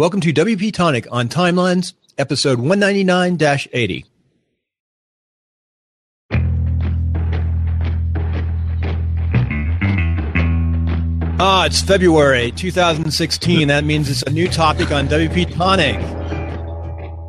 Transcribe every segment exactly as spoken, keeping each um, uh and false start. Welcome to W P Tonic on Timelines, episode one ninety-nine dash eighty. Ah, it's February two thousand sixteen. That means it's a new topic on W P Tonic.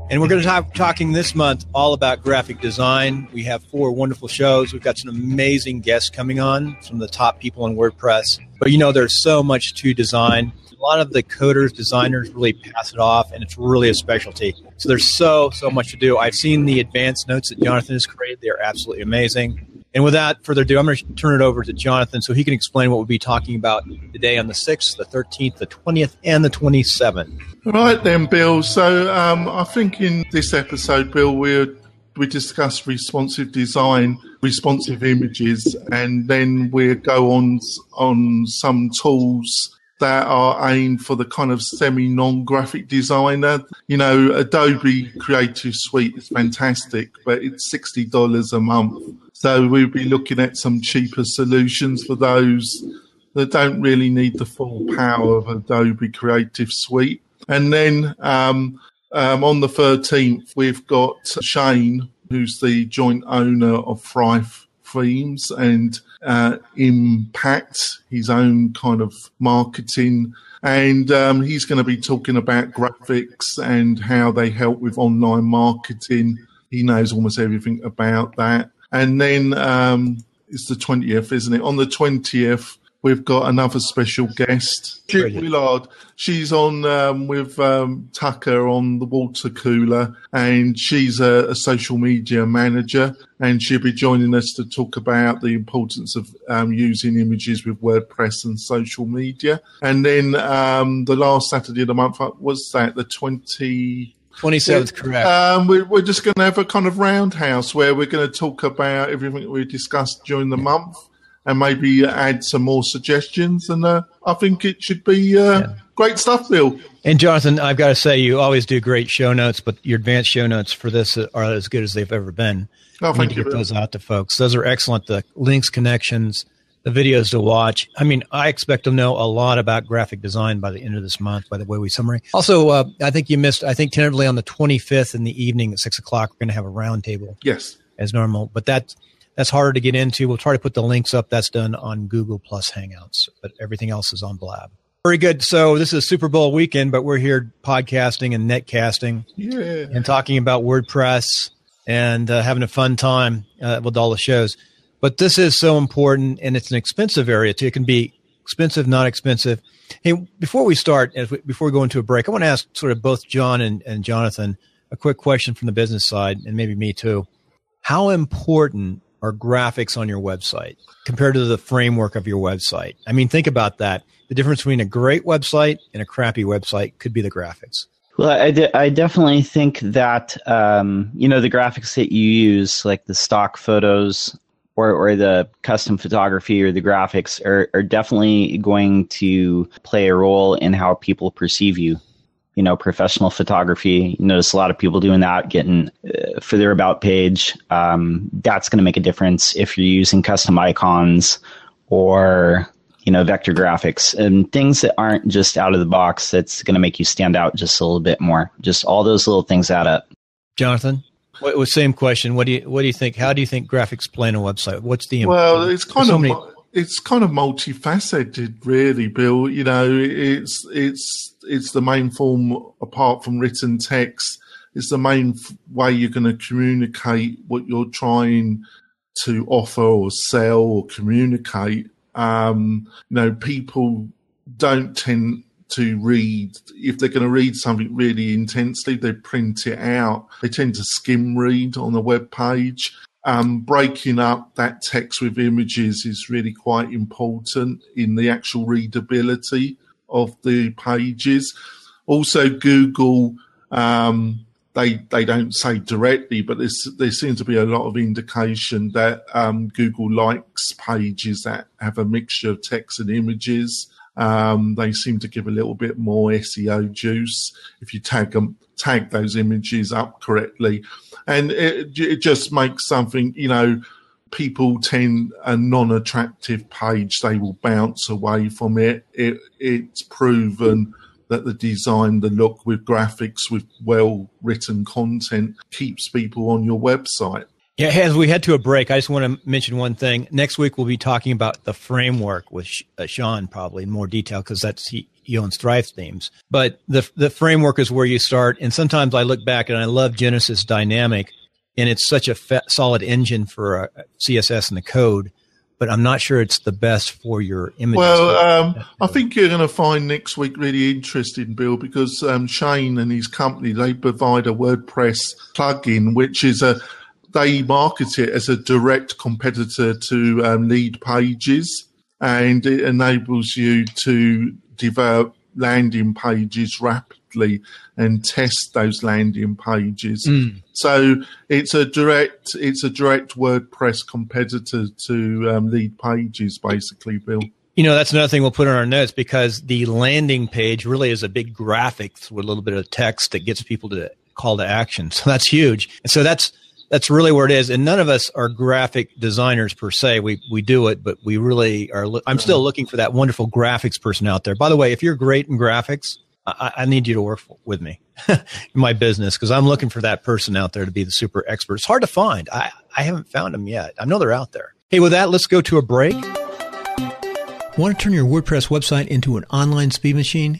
And we're going to be talking this month all about graphic design. We have four wonderful shows. We've got some amazing guests coming on, some of the top people in WordPress. But you know, there's so much to design. A lot of the coders, designers really pass it off, and it's really a specialty. So there's so, so much to do. I've seen the advanced notes that Jonathan has created. They are absolutely amazing. And without further ado, I'm going to turn it over to Jonathan so he can explain what we'll be talking about today on the sixth, the thirteenth, the twentieth, and the twenty-seventh. All right then, Bill. So um, I think in this episode, Bill, we're, we discuss responsive design, responsive images, and then we'll go on on some tools that are aimed for the kind of semi-non-graphic designer. You know, Adobe Creative Suite is fantastic, but it's sixty dollars a month. So we'll be looking at some cheaper solutions for those that don't really need the full power of Adobe Creative Suite. And then um, um, on the thirteenth, we've got Shane, who's the joint owner of Fry Themes and uh, Impact, his own kind of marketing. And um, he's going to be talking about graphics and how they help with online marketing. He knows almost everything about that. And then um, it's the twentieth, isn't it? On the twentieth, we've got another special guest, Jude Willard. She's on um, with um, Tucker on the water cooler, and she's a, a social media manager, and she'll be joining us to talk about the importance of um, using images with WordPress and social media. And then um, the last Saturday of the month, was that the twentieth? twenty-seventh, correct. Um, we, we're just going to have a kind of roundhouse where we're going to talk about everything that we discussed during the month and maybe add some more suggestions. And uh, I think it should be uh, yeah. great stuff, Bill. And, Jonathan, I've got to say, you always do great show notes, but your advanced show notes for this are as good as they've ever been. Oh, thank you. Get really. Those out to folks. Those are excellent. The links, connections, the videos to watch. I mean, I expect to know a lot about graphic design by the end of this month, by the way we summary. Also, uh, I think you missed, I think tentatively on the twenty-fifth in the evening at six o'clock, we're going to have a roundtable. Yes. As normal. But that's, that's harder to get into. We'll try to put the links up. That's done on Google Plus Hangouts, but everything else is on Blab. Very good. So this is Super Bowl weekend, but we're here podcasting and netcasting yeah. and talking about WordPress and uh, having a fun time uh, with all the shows. But this is so important, and it's an expensive area too. It can be expensive, not expensive. Hey, before we start, as we, before we go into a break, I want to ask sort of both John and, and Jonathan a quick question from the business side, and maybe me too. How important are graphics on your website compared to the framework of your website? I mean, think about that. The difference between a great website and a crappy website could be the graphics. Well, I, de- I definitely think that, um, you know, the graphics that you use, like the stock photos, Or, or the custom photography or the graphics are, are definitely going to play a role in how people perceive you. You know, professional photography, you notice a lot of people doing that, getting uh, for their about page. Um, that's going to make a difference if you're using custom icons or, you know, vector graphics and things that aren't just out of the box. That's going to make you stand out just a little bit more. Just all those little things add up. Jonathan? What, what, same question. What do you What do you think? How do you think graphics play on a website? What's the impact? Well, it's kind so of many- it's kind of multifaceted, really, Bill. You know, it's it's it's the main form apart from written text. It's the main f- way you're going to communicate what you're trying to offer or sell or communicate. Um, you know, people don't tend to read. If they're going to read something really intensely, they print it out. They tend to skim read on the web page. Um, breaking up that text with images is really quite important in the actual readability of the pages. Also, Google, um, they they don't say directly, but there seems to be a lot of indication that um, Google likes pages that have a mixture of text and images. Um, they seem to give a little bit more S E O juice if you tag them, tag those images up correctly. And it, it just makes something, you know, people tend a non-attractive page, they will bounce away from it. It it's proven that the design, the look with graphics, with well-written content keeps people on your website. Yeah, as we head to a break, I just want to mention one thing. Next week, we'll be talking about the framework with Sean probably in more detail because that's he, he owns Thrive Themes. But the the framework is where you start. And sometimes I look back and I love Genesis Dynamic, and it's such a fa- solid engine for uh, C S S and the code. But I'm not sure it's the best for your images. Well, um, I think you're going to find next week really interesting, Bill, because um, Shane and his company, they provide a WordPress plugin, which is a they market it as a direct competitor to um, lead pages, and it enables you to develop landing pages rapidly and test those landing pages. Mm. So it's a direct it's a direct WordPress competitor to um, lead pages, basically, Bill. You know, that's another thing we'll put in our notes, because the landing page really is a big graphic with a little bit of text that gets people to call to action. So that's huge. And so that's That's really where it is. And none of us are graphic designers per se. We we do it, but we really are. Lo- I'm still looking for that wonderful graphics person out there. By the way, if you're great in graphics, I, I need you to work for, with me in my business, because I'm looking for that person out there to be the super expert. It's hard to find. I, I haven't found them yet. I know they're out there. Hey, with that, let's go to a break. Want to turn your WordPress website into an online speed machine?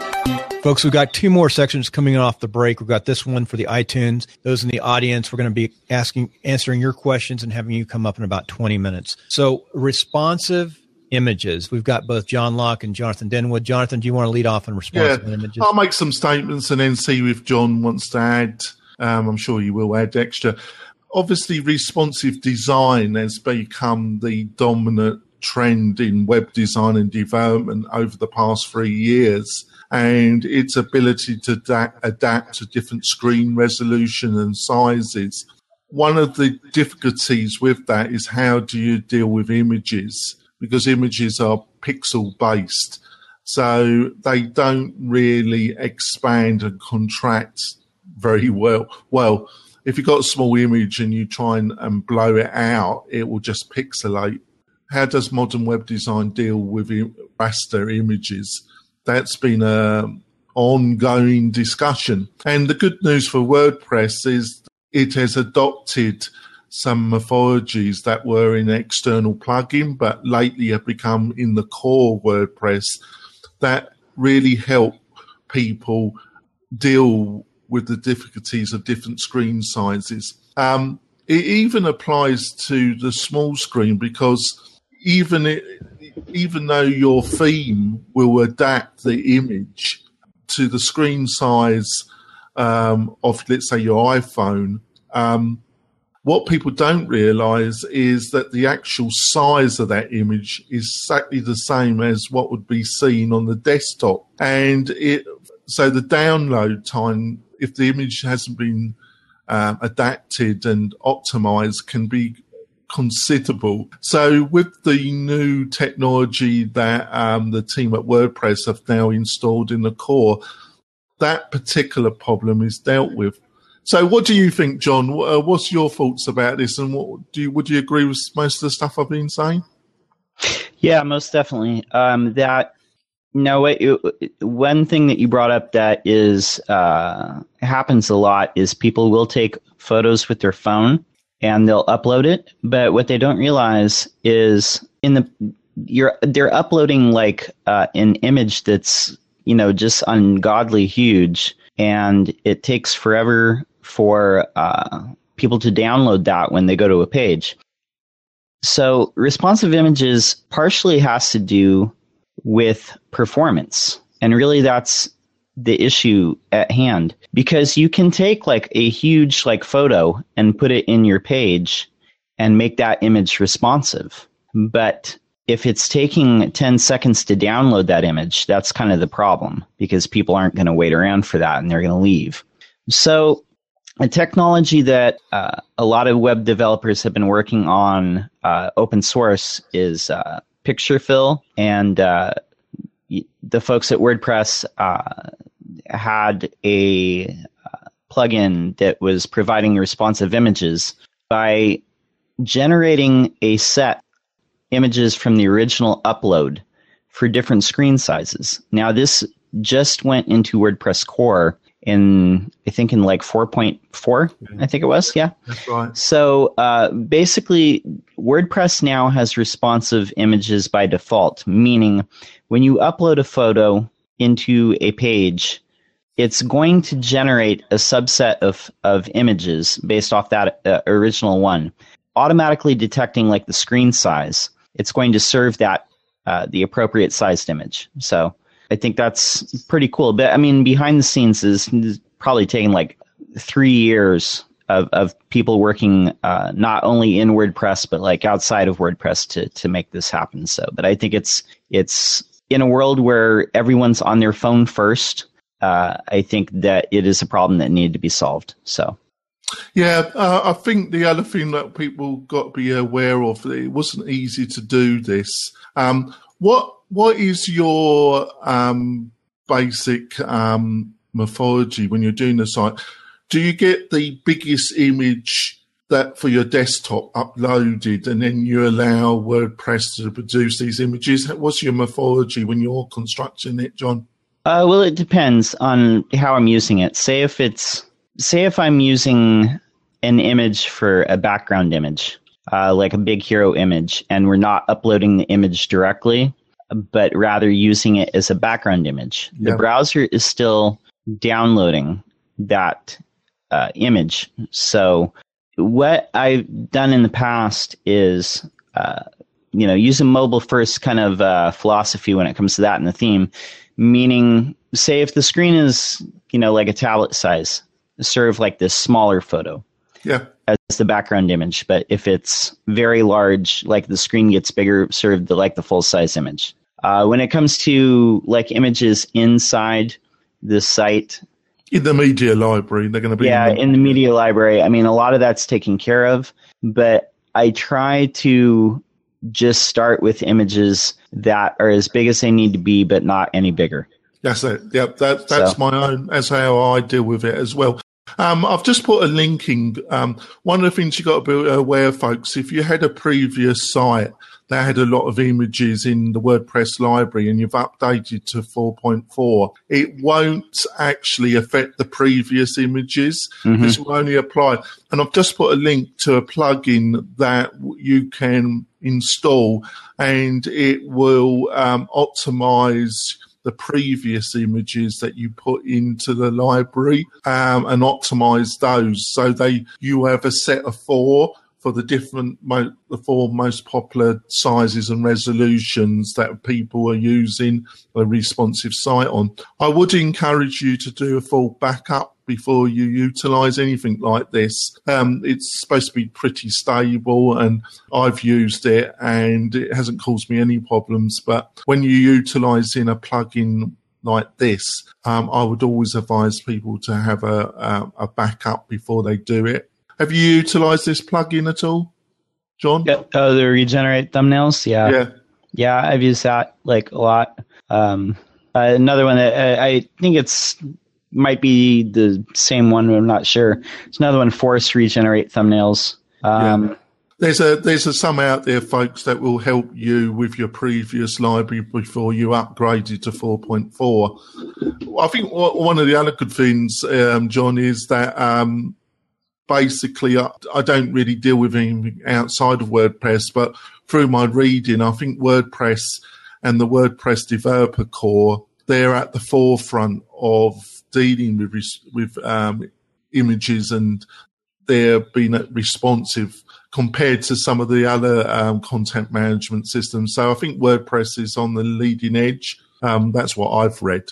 Folks, we've got two more sections coming off the break. We've got this one for the iTunes. Those in the audience, we're going to be asking, answering your questions and having you come up in about twenty minutes. So responsive images. We've got both John Locke and Jonathan Denwood. Jonathan, do you want to lead off on responsive yeah, images? I'll make some statements and then see if John wants to add. Um, I'm sure you will add extra. Obviously, responsive design has become the dominant trend in web design and development over the past three years. And its ability to da- adapt to different screen resolution and sizes. One of the difficulties with that is how do you deal with images? Because images are pixel-based, so they don't really expand and contract very well. Well, if you've got a small image and you try and, and blow it out, it will just pixelate. How does modern web design deal with I- raster images? That's been an ongoing discussion. And the good news for WordPress is it has adopted some morphologies that were in external plugin, but lately have become in the core WordPress that really help people deal with the difficulties of different screen sizes. Um, it even applies to the small screen, because Even it, even though your theme will adapt the image to the screen size um, of, let's say, your iPhone, um, what people don't realise is that the actual size of that image is exactly the same as what would be seen on the desktop. And it so the download time, if the image hasn't been um, adapted and optimised, can be considerable. So with the new technology that um, the team at WordPress have now installed in the core, that particular problem is dealt with. So what do you think, John? What's your thoughts about this? And what do you, would you agree with most of the stuff I've been saying? Yeah, most definitely. Um, that you know, it, it, one thing that you brought up that is uh, happens a lot is people will take photos with their phone and they'll upload it, but what they don't realize is in the you're they're uploading like uh, an image that's, you know, just ungodly huge, and it takes forever for uh, people to download that when they go to a page. So responsive images partially has to do with performance, and really that's the issue at hand, because you can take like a huge like photo and put it in your page and make that image responsive. But if it's taking ten seconds to download that image, that's kind of the problem, because people aren't going to wait around for that and they're going to leave. So a technology that uh, a lot of web developers have been working on uh, open source is uh, Picturefill. And uh, the folks at WordPress uh, had a uh, plugin that was providing responsive images. By generating a set images from the original upload for different screen sizes. Now, this just went into WordPress core in, I think, in like four point four, I think it was. Yeah. That's right. So uh, basically, WordPress now has responsive images by default, meaning when you upload a photo into a page, it's going to generate a subset of, of images based off that uh, original one, automatically detecting like the screen size. It's going to serve that uh, the appropriate sized image. So I think that's pretty cool. But I mean, behind the scenes is, is probably taking like three years of, of people working uh, not only in WordPress, but like outside of WordPress to to make this happen. So, but I think it's it's in a world where everyone's on their phone first. Uh, I think that it is a problem that needed to be solved. So, yeah, uh, I think the other thing that people got to be aware of, it wasn't easy to do this. Um, what what is your um, basic um, methodology when you're doing the site? Do you get the biggest image that for your desktop uploaded, and then you allow WordPress to produce these images? What's your methodology when you're constructing it, John? Uh, well, it depends on how I'm using it. Say if it's, say if I'm using an image for a background image, uh, like a big hero image, and we're not uploading the image directly, but rather using it as a background image. Yeah. The browser is still downloading that uh, image. So what I've done in the past is, uh, you know, use a mobile first kind of uh, philosophy when it comes to that and the theme. Meaning, say if the screen is, you know, like a tablet size, serve like this smaller photo yeah. as the background image. But if it's very large, like the screen gets bigger, serve the, like the full size image. Uh, when it comes to like images inside the site. In the media library, they're going to be. Yeah, in the, in the media library. I mean, a lot of that's taken care of. But I try to just start with images that are as big as they need to be, but not any bigger. That's it. Yep, that, that's so. my own. That's how I deal with it as well. Um, I've just put a link in. Um, one of the things you got to be aware of, folks, if you had a previous site that had a lot of images in the WordPress library and you've updated to four point four, it won't actually affect the previous images. Mm-hmm. This will only apply. And I've just put a link to a plugin that you can install, and it will um, optimize the previous images that you put into the library um, and optimize those. So they, you have a set of four for the different, mo- the four most popular sizes and resolutions that people are using a responsive site on. I would encourage you to do a full backup before you utilize anything like this. Um, it's supposed to be pretty stable, and I've used it and it hasn't caused me any problems. But when you utilize in a plugin like this, um, I would always advise people to have a, a, a backup before they do it. Have you utilized this plugin at all, John? Yeah, oh, the Regenerate Thumbnails? Yeah. Yeah. Yeah, I've used that like a lot. Um, uh, another one that I, I think it's might be the same one. I'm not sure. It's another one, Force Regenerate Thumbnails. Um, yeah. There's a there's a some out there, folks, that will help you with your previous library before you upgrade it to four point four. I think one of the other good things, um, John, is that um, basically I, I don't really deal with anything outside of WordPress, but through my reading, I think WordPress and the WordPress developer core, they're at the forefront of dealing with with um, images, and they're being responsive compared to some of the other um, content management systems. So I think WordPress is on the leading edge. Um, that's what I've read.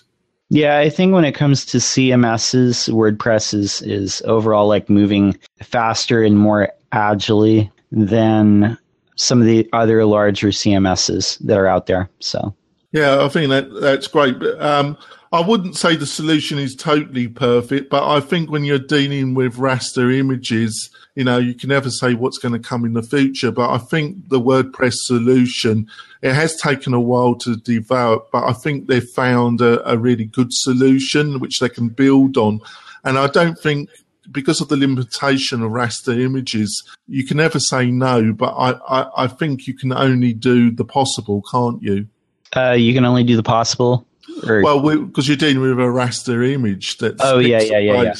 Yeah, I think when it comes to C M Ss, WordPress is is overall like moving faster and more agilely than some of the other larger C M Ss that are out there. So Yeah, I think that that's great. But, um, I wouldn't say the solution is totally perfect, but I think when you're dealing with raster images, you know, you can never say what's going to come in the future. But I think the WordPress solution, it has taken a while to develop, but I think they've found a, a really good solution which they can build on. And I don't think, because of the limitation of raster images, you can never say no, but I, I, I think you can only do the possible, can't you? Uh, you can only do the possible. Or... Well, because we, you're dealing with a raster image. That's oh yeah, yeah, yeah, yeah,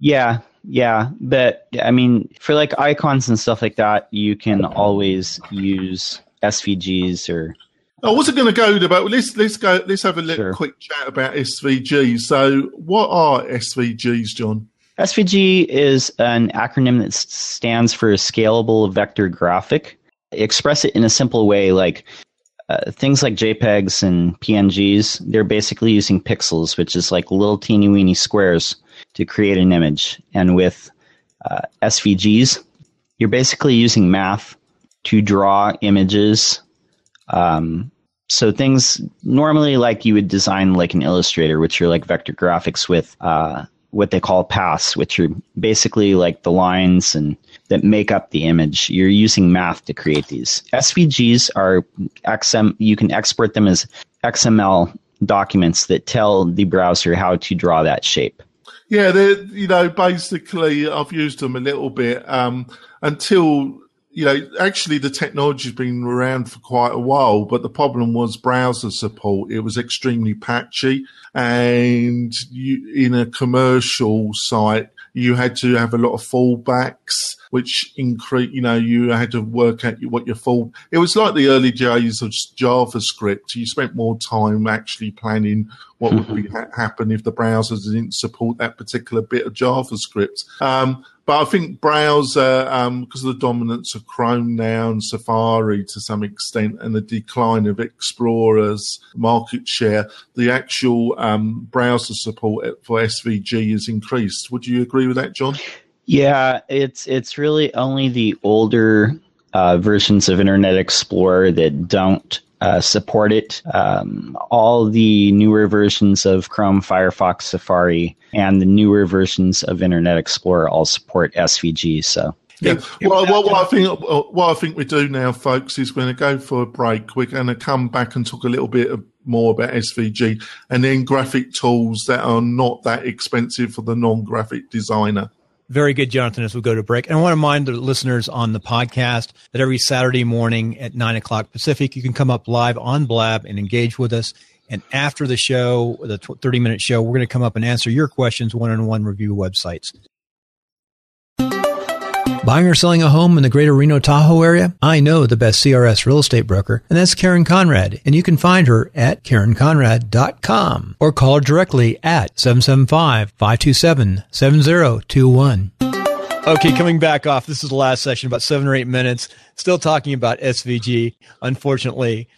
yeah, yeah. But I mean, for like icons and stuff like that, you can always use S V Gs or. I wasn't going to go to, but let's let's go. Let's have a little sure. quick chat about S V Gs. So, what are S V Gs, John? S V G is an acronym that stands for Scalable Vector Graphic. Express it in a simple way, like. Uh, things like JPEGs and P N Gs, they're basically using pixels, which is like little teeny weeny squares, to create an image. And with uh, S V Gs, you're basically using math to draw images. Um, so things normally like you would design like an Illustrator, which are like vector graphics with uh, what they call paths, which are basically like the lines and that make up the image. You're using math to create these. S V Gs are X M L, you can export them as X M L documents that tell the browser how to draw that shape. Yeah, they're, you know, basically I've used them a little bit um, until, you know, actually the technology's been around for quite a while, but the problem was browser support. It was extremely patchy, and you, in a commercial site, you had to have a lot of fallbacks, which increase, you know, you had to work out what your fall. It was like the early days of JavaScript. You spent more time actually planning what mm-hmm. would be ha- happen if the browsers didn't support that particular bit of JavaScript. Um, but I think browser, um, because of the dominance of Chrome now and Safari to some extent, and the decline of Explorer's market share, the actual um, browser support for S V G is increased. Would you agree with that, John? Yeah, it's it's really only the older uh, versions of Internet Explorer that don't uh, support it. Um, all the newer versions of Chrome, Firefox, Safari, and the newer versions of Internet Explorer all support S V G. So, yeah. Well, well, what I think what I think we do now, folks, is we're going to go for a break. We're going to come back and talk a little bit of more about S V G and then graphic tools that are not that expensive for the non-graphic designer. Very good, Jonathan, as we go to break. And I want to remind the listeners on the podcast that every Saturday morning at nine o'clock Pacific, you can come up live on Blab and engage with us. And after the show, the thirty-minute show, we're going to come up and answer your questions, one-on-one review websites. Buying or selling a home in the greater Reno Tahoe area? I know the best C R S real estate broker, and that's Karen Conrad. And you can find her at karen conrad dot com or call her directly at seven seven five, five two seven, seven zero two one. Okay, coming back off. This is the last session, about seven or eight minutes. Still talking about S V G. Unfortunately,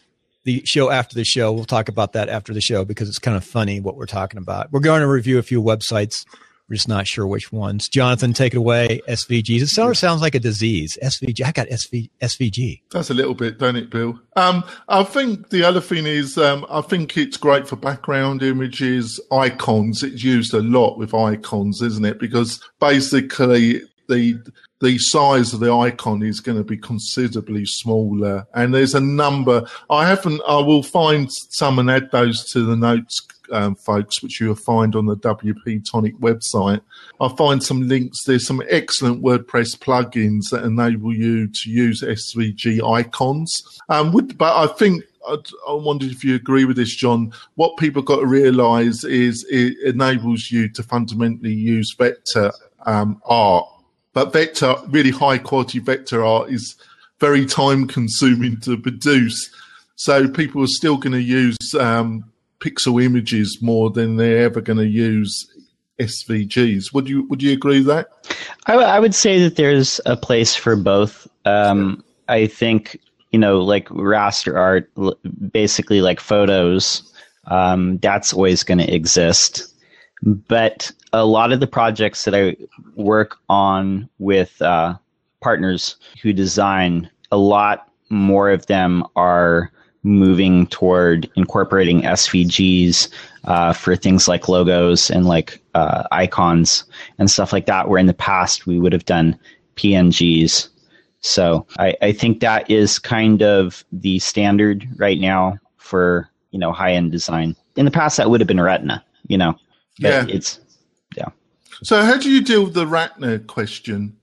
the show after the show, we'll talk about that after the show because it's kind of funny what we're talking about. We're going to review a few websites. We're just not sure which ones. Jonathan, take it away. S V Gs. It sounds, sounds like a disease. S V G. I got S V, S V G. That's a little bit, don't it, Bill? Um, I think the other thing is um, I think it's great for background images, icons. It's used a lot with icons, isn't it? Because basically the the size of the icon is going to be considerably smaller. And there's a number. I haven't. I will find some and add those to the notes. Um, folks, which you'll find on the W P Tonic website. I find some links. There's some excellent WordPress plugins that enable you to use S V G icons. Um, with, but I think I, I wondered if you agree with this, John. What people got to realise is it enables you to fundamentally use vector um, art, but vector, really high quality vector art, is very time consuming to produce. So people are still going to use Um, pixel images more than they're ever going to use S V Gs. Would you would you agree with that? I, w- I would say that there's a place for both. Um, I think, you know, like raster art, basically like photos, um, that's always going to exist. But a lot of the projects that I work on with uh, partners who design, a lot more of them are moving toward incorporating S V Gs uh, for things like logos and like uh, icons and stuff like that, where in the past we would have done P N Gs. So I, I think that is kind of the standard right now for, you know, high-end design. In the past, that would have been Retina, you know. But yeah. It's, yeah. So how do you deal with the Retina question?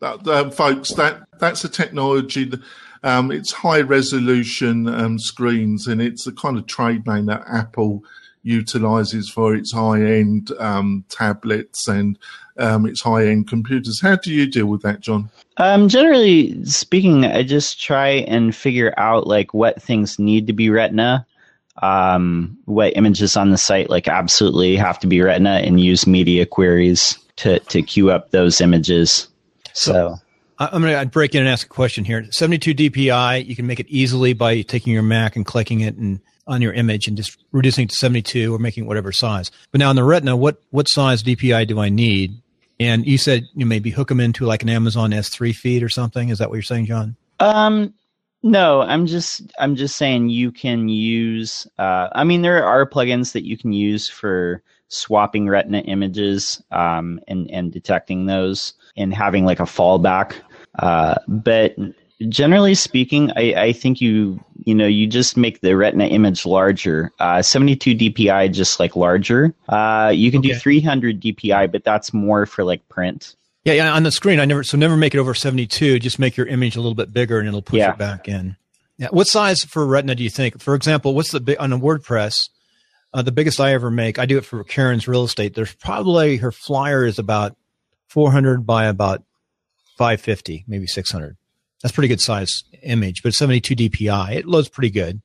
That, that, folks, that, that's a technology that, um, it's high-resolution um, screens, and it's the kind of trade name that Apple utilizes for its high-end um, tablets and um, its high-end computers. How do you deal with that, John? Um, generally speaking, I just try and figure out like what things need to be Retina, um, what images on the site like absolutely have to be Retina, and use media queries to, to queue up those images. So, so I'm going to break in and ask a question here. seventy-two D P I, you can make it easily by taking your Mac and clicking it and on your image and just reducing it to seventy-two or making it whatever size. But now on the Retina, what, what size D P I do I need? And you said you maybe hook them into like an Amazon S three feed or something. Is that what you're saying, John? Um, no, I'm just I'm just saying you can use. Uh, I mean, there are plugins that you can use for swapping Retina images um, and and detecting those and having like a fallback. Uh, but generally speaking, I, I think you you know you just make the Retina image larger. Uh, seventy-two D P I, just like larger. Uh, you can okay. do three hundred D P I, but that's more for like print. Yeah, yeah. On the screen, I never so never make it over seventy-two. Just make your image a little bit bigger, and it'll push yeah. it back in. Yeah. What size for Retina do you think? For example, what's the big on a WordPress? Uh, the biggest I ever make. I do it for Karen's real estate. There's probably her flyer is about four hundred by about five fifty, maybe six hundred. That's pretty good size image, but seventy-two D P I. It loads pretty good.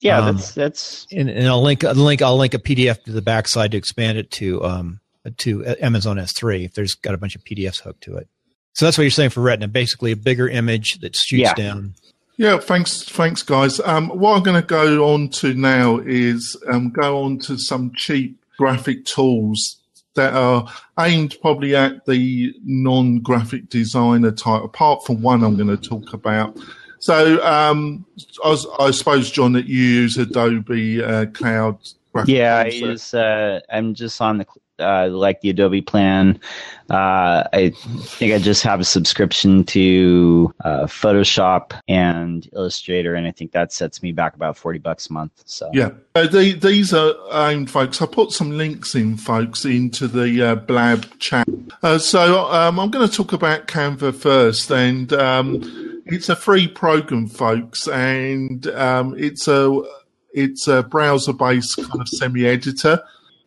Yeah, um, that's that's. And, and I'll link a link. I'll link a P D F to the backside to expand it to um to Amazon S three if there's got a bunch of P D Fs hooked to it. So that's what you're saying for Retina, basically a bigger image that shoots yeah. down. Yeah, thanks, thanks guys. Um, what I'm going to go on to now is um go on to some cheap graphic tools that are aimed probably at the non-graphic designer type, apart from one I'm going to talk about. So um, I, was, I suppose, John, that you use Adobe uh, Cloud. Graphic yeah, I use, uh, I'm just on the uh, like the Adobe plan. Uh, I think I just have a subscription to uh, Photoshop and Illustrator, and I think that sets me back about forty bucks a month. So yeah, uh, the, these are aimed, folks. I put some links in, folks, into the uh, Blab chat. Uh, so um, I'm going to talk about Canva first, and um, it's a free program, folks, and um, it's a it's a browser-based kind of semi-editor.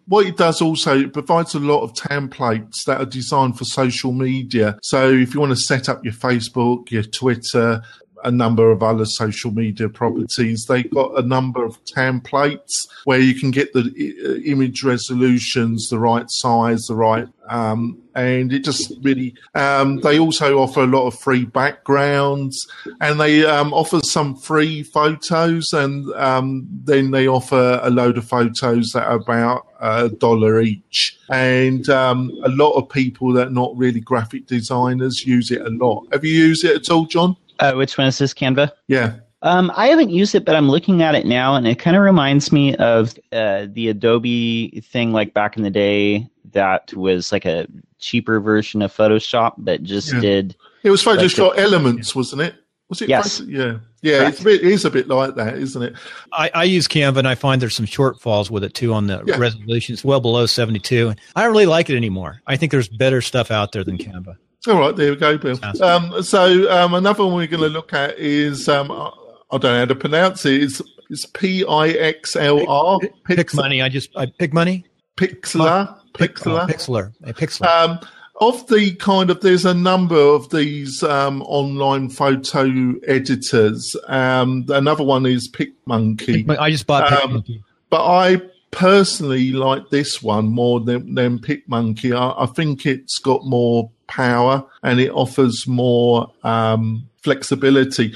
What it does also, it provides a lot of templates that are designed for social media. So if you want to set up your Facebook, your Twitter, a number of other social media properties, they've got a number of templates where you can get the image resolutions, the right size, the right, um, and it just really, um, they also offer a lot of free backgrounds, and they um, offer some free photos, and um, then they offer a load of photos that are about a dollar each. And um, a lot of people that are not really graphic designers use it a lot. Have you used it at all, John? Uh, which one is this, Canva? Yeah. Um, I haven't used it, but I'm looking at it now, and it kind of reminds me of uh, the Adobe thing like back in the day that was like a cheaper version of Photoshop that just yeah. did... It was Photoshop like the, Elements, wasn't it? Was it? Yes. Photoshop? Yeah. Yeah, it's a bit, it is a bit like that, isn't it? I, I use Canva, and I find there's some shortfalls with it, too, on the yeah. resolution. It's well below seventy-two. I don't really like it anymore. I think there's better stuff out there than Canva. All right, there we go, Bill. Um, so um, another one we're going to look at is, um, I don't know how to pronounce it, it's, it's P I X L R. Pick, pick, pick money, I just, I pick money? Pixlr. Pixlr. Oh, Pixlr. A Pixlr. Um, of the kind of, there's a number of these um, online photo editors. Um, another one is PicMonkey. Pick, I just bought um, PicMonkey. But I... personally like this one more than, than PicMonkey. I, I think it's got more power and it offers more um, flexibility.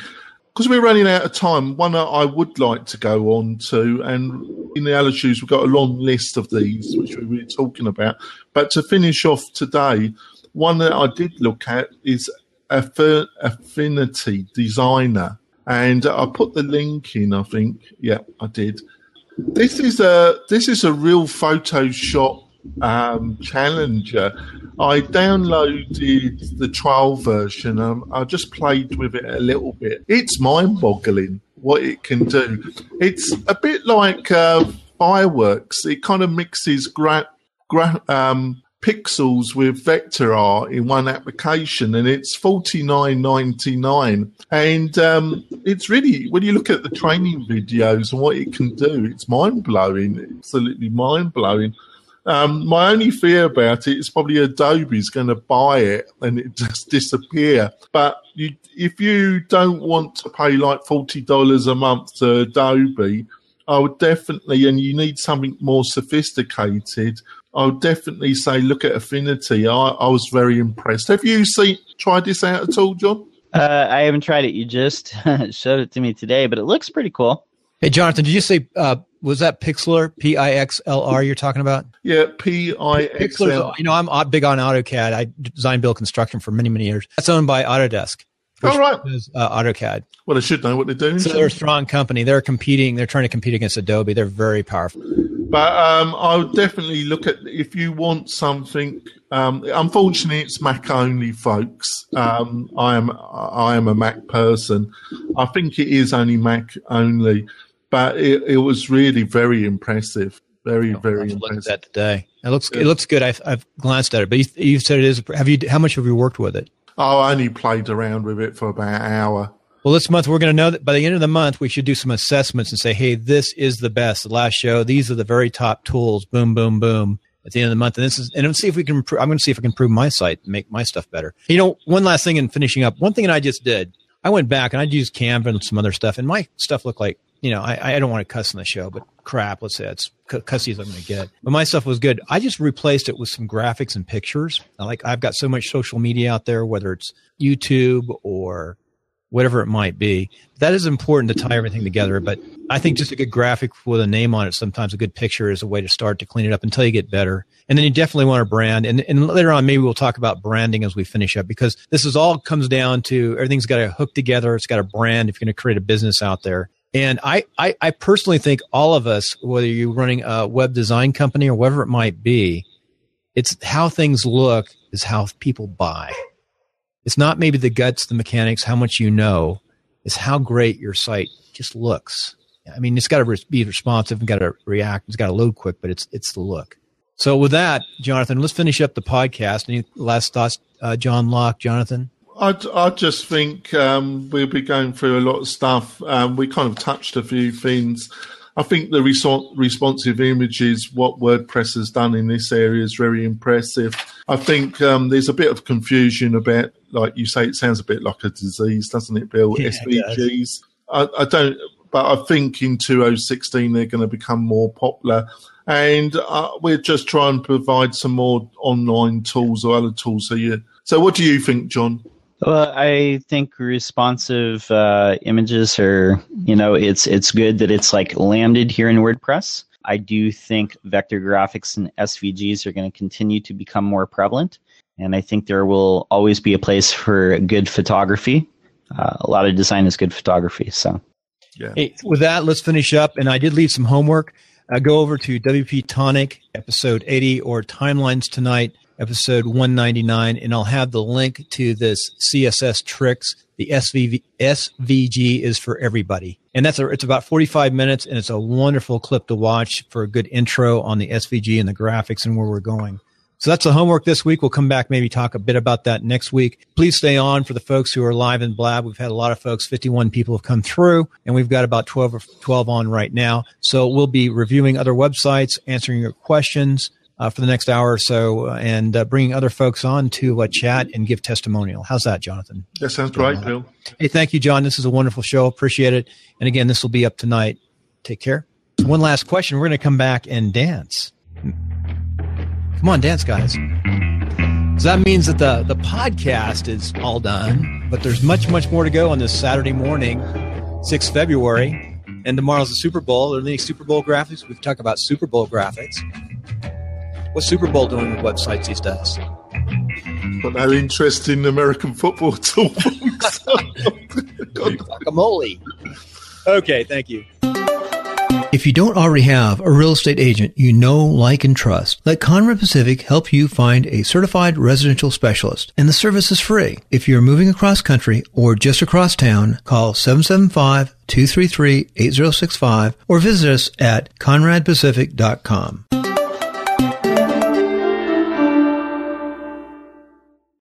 Because we're running out of time, one I would like to go on to, and in the other shoes, we've got a long list of these, which we were talking about. But to finish off today, one that I did look at is Affinity Designer. And I put the link in, I think. Yeah, I did. This is a this is a real Photoshop um, challenger. I downloaded the trial version. Um, I just played with it a little bit. It's mind-boggling what it can do. It's a bit like uh, Fireworks. It kind of mixes gra- gra- um, pixels with vector art in one application, and it's forty-nine ninety-nine. And um, it's really, when you look at the training videos and what it can do, it's mind-blowing, absolutely mind-blowing. Um, my only fear about it is probably Adobe's going to buy it and it just disappear. But you, if you don't want to pay like forty dollars a month to Adobe, I would definitely, and you need something more sophisticated, I would definitely say look at Affinity. I, I was very impressed. Have you seen tried this out at all, John? Uh, I haven't tried it. You just showed it to me today, but it looks pretty cool. Hey, Jonathan, did you say uh, was that Pixlr, P I X L R you're talking about? Yeah, P I X L R. You know, I'm big on AutoCAD. I designed, build, construction for many, many years. That's owned by Autodesk. All right. Is, uh, AutoCAD. Well, they should know what they're doing. So they're a strong company. They're competing. They're trying to compete against Adobe. They're very powerful. But um, I would definitely look at if you want something. Um, unfortunately, it's Mac only, folks. Um, I am I am a Mac person. I think it is only Mac only. But it, it was really very impressive. Very, oh, very impressive. Look at that today. It looks yeah. it looks good. I've, I've glanced at it. But you, you said it is. Have you? How much have you worked with it? Oh, I only played around with it for about an hour. Well, this month we're going to know that by the end of the month we should do some assessments and say, hey, this is the best. The last show, these are the very top tools. Boom, boom, boom. At the end of the month, and this is, and let's see if we can. I'm going to see if I can improve my site, and make my stuff better. You know, one last thing in finishing up. One thing that I just did, I went back and I used Canva and some other stuff, and my stuff looked like, you know, I, I don't want to cuss on the show, but crap. Let's say it's cussy as I'm going to get. But my stuff was good. I just replaced it with some graphics and pictures. Like I've got so much social media out there, whether it's YouTube or whatever it might be. That is important to tie everything together. But I think just a good graphic with a name on it, sometimes a good picture is a way to start to clean it up until you get better. And then you definitely want to brand. And, and later on, maybe we'll talk about branding as we finish up, because this is all comes down to everything's got to hook together. It's got to brand if you're going to create a business out there. And I, I, I personally think all of us, whether you're running a web design company or whatever it might be, it's how things look is how people buy. It's not maybe the guts, the mechanics, how much you know. It's how great your site just looks. I mean, it's got to re- be responsive and got to react. It's got to load quick, but it's it's the look. So with that, Jonathan, let's finish up the podcast. Any last thoughts, uh, John Locke, Jonathan? I, I just think um, we'll be going through a lot of stuff. Um, we kind of touched a few things. I think the resor- responsive images, what WordPress has done in this area is very impressive. I think um, there's a bit of confusion about, like you say, it sounds a bit like a disease, doesn't it, Bill? Yeah, S V Gs. I, I don't, but I think in two thousand sixteen they're going to become more popular. And uh, we're just trying to provide some more online tools or other tools. So, yeah. So what do you think, John? Well, I think responsive uh, images are, you know, it's it's good that it's like landed here in WordPress. I do think vector graphics and S V Gs are going to continue to become more prevalent. And I think there will always be a place for good photography. Uh, a lot of design is good photography. So, yeah. Hey, with that, let's finish up. And I did leave some homework. Uh, go over to W P Tonic, episode eighty, or Timelines Tonight, episode one ninety-nine, and I'll have the link to this C S S Tricks. The S V G is for everybody. And that's a, it's about forty-five minutes, and it's a wonderful clip to watch for a good intro on the S V G and the graphics and where we're going. So that's the homework this week. We'll come back, maybe talk a bit about that next week. Please stay on for the folks who are live in Blab. We've had a lot of folks, fifty-one people have come through, and we've got about twelve, or twelve on right now. So we'll be reviewing other websites, answering your questions Uh, for the next hour or so, uh, and uh, bringing other folks on to uh, chat and give testimonial. How's that, Jonathan? That sounds right, Bill. Hey, thank you, John. This is a wonderful show. Appreciate it. And again, this will be up tonight. Take care. One last question. We're going to come back and dance. Come on, dance, guys. So that means that the, the podcast is all done, but there's much, much more to go on this Saturday morning, the sixth of February. And tomorrow's the Super Bowl. Are there any Super Bowl graphics? We've talked about Super Bowl graphics. What's Super Bowl doing with websites these days? Got no interest in American football at all. good guacamole. Okay, thank you. If you don't already have a real estate agent you know, like, and trust, let Conrad Pacific help you find a certified residential specialist. And the service is free. If you're moving across country or just across town, call seven seven five, two three three, eight zero six five or visit us at conrad pacific dot com.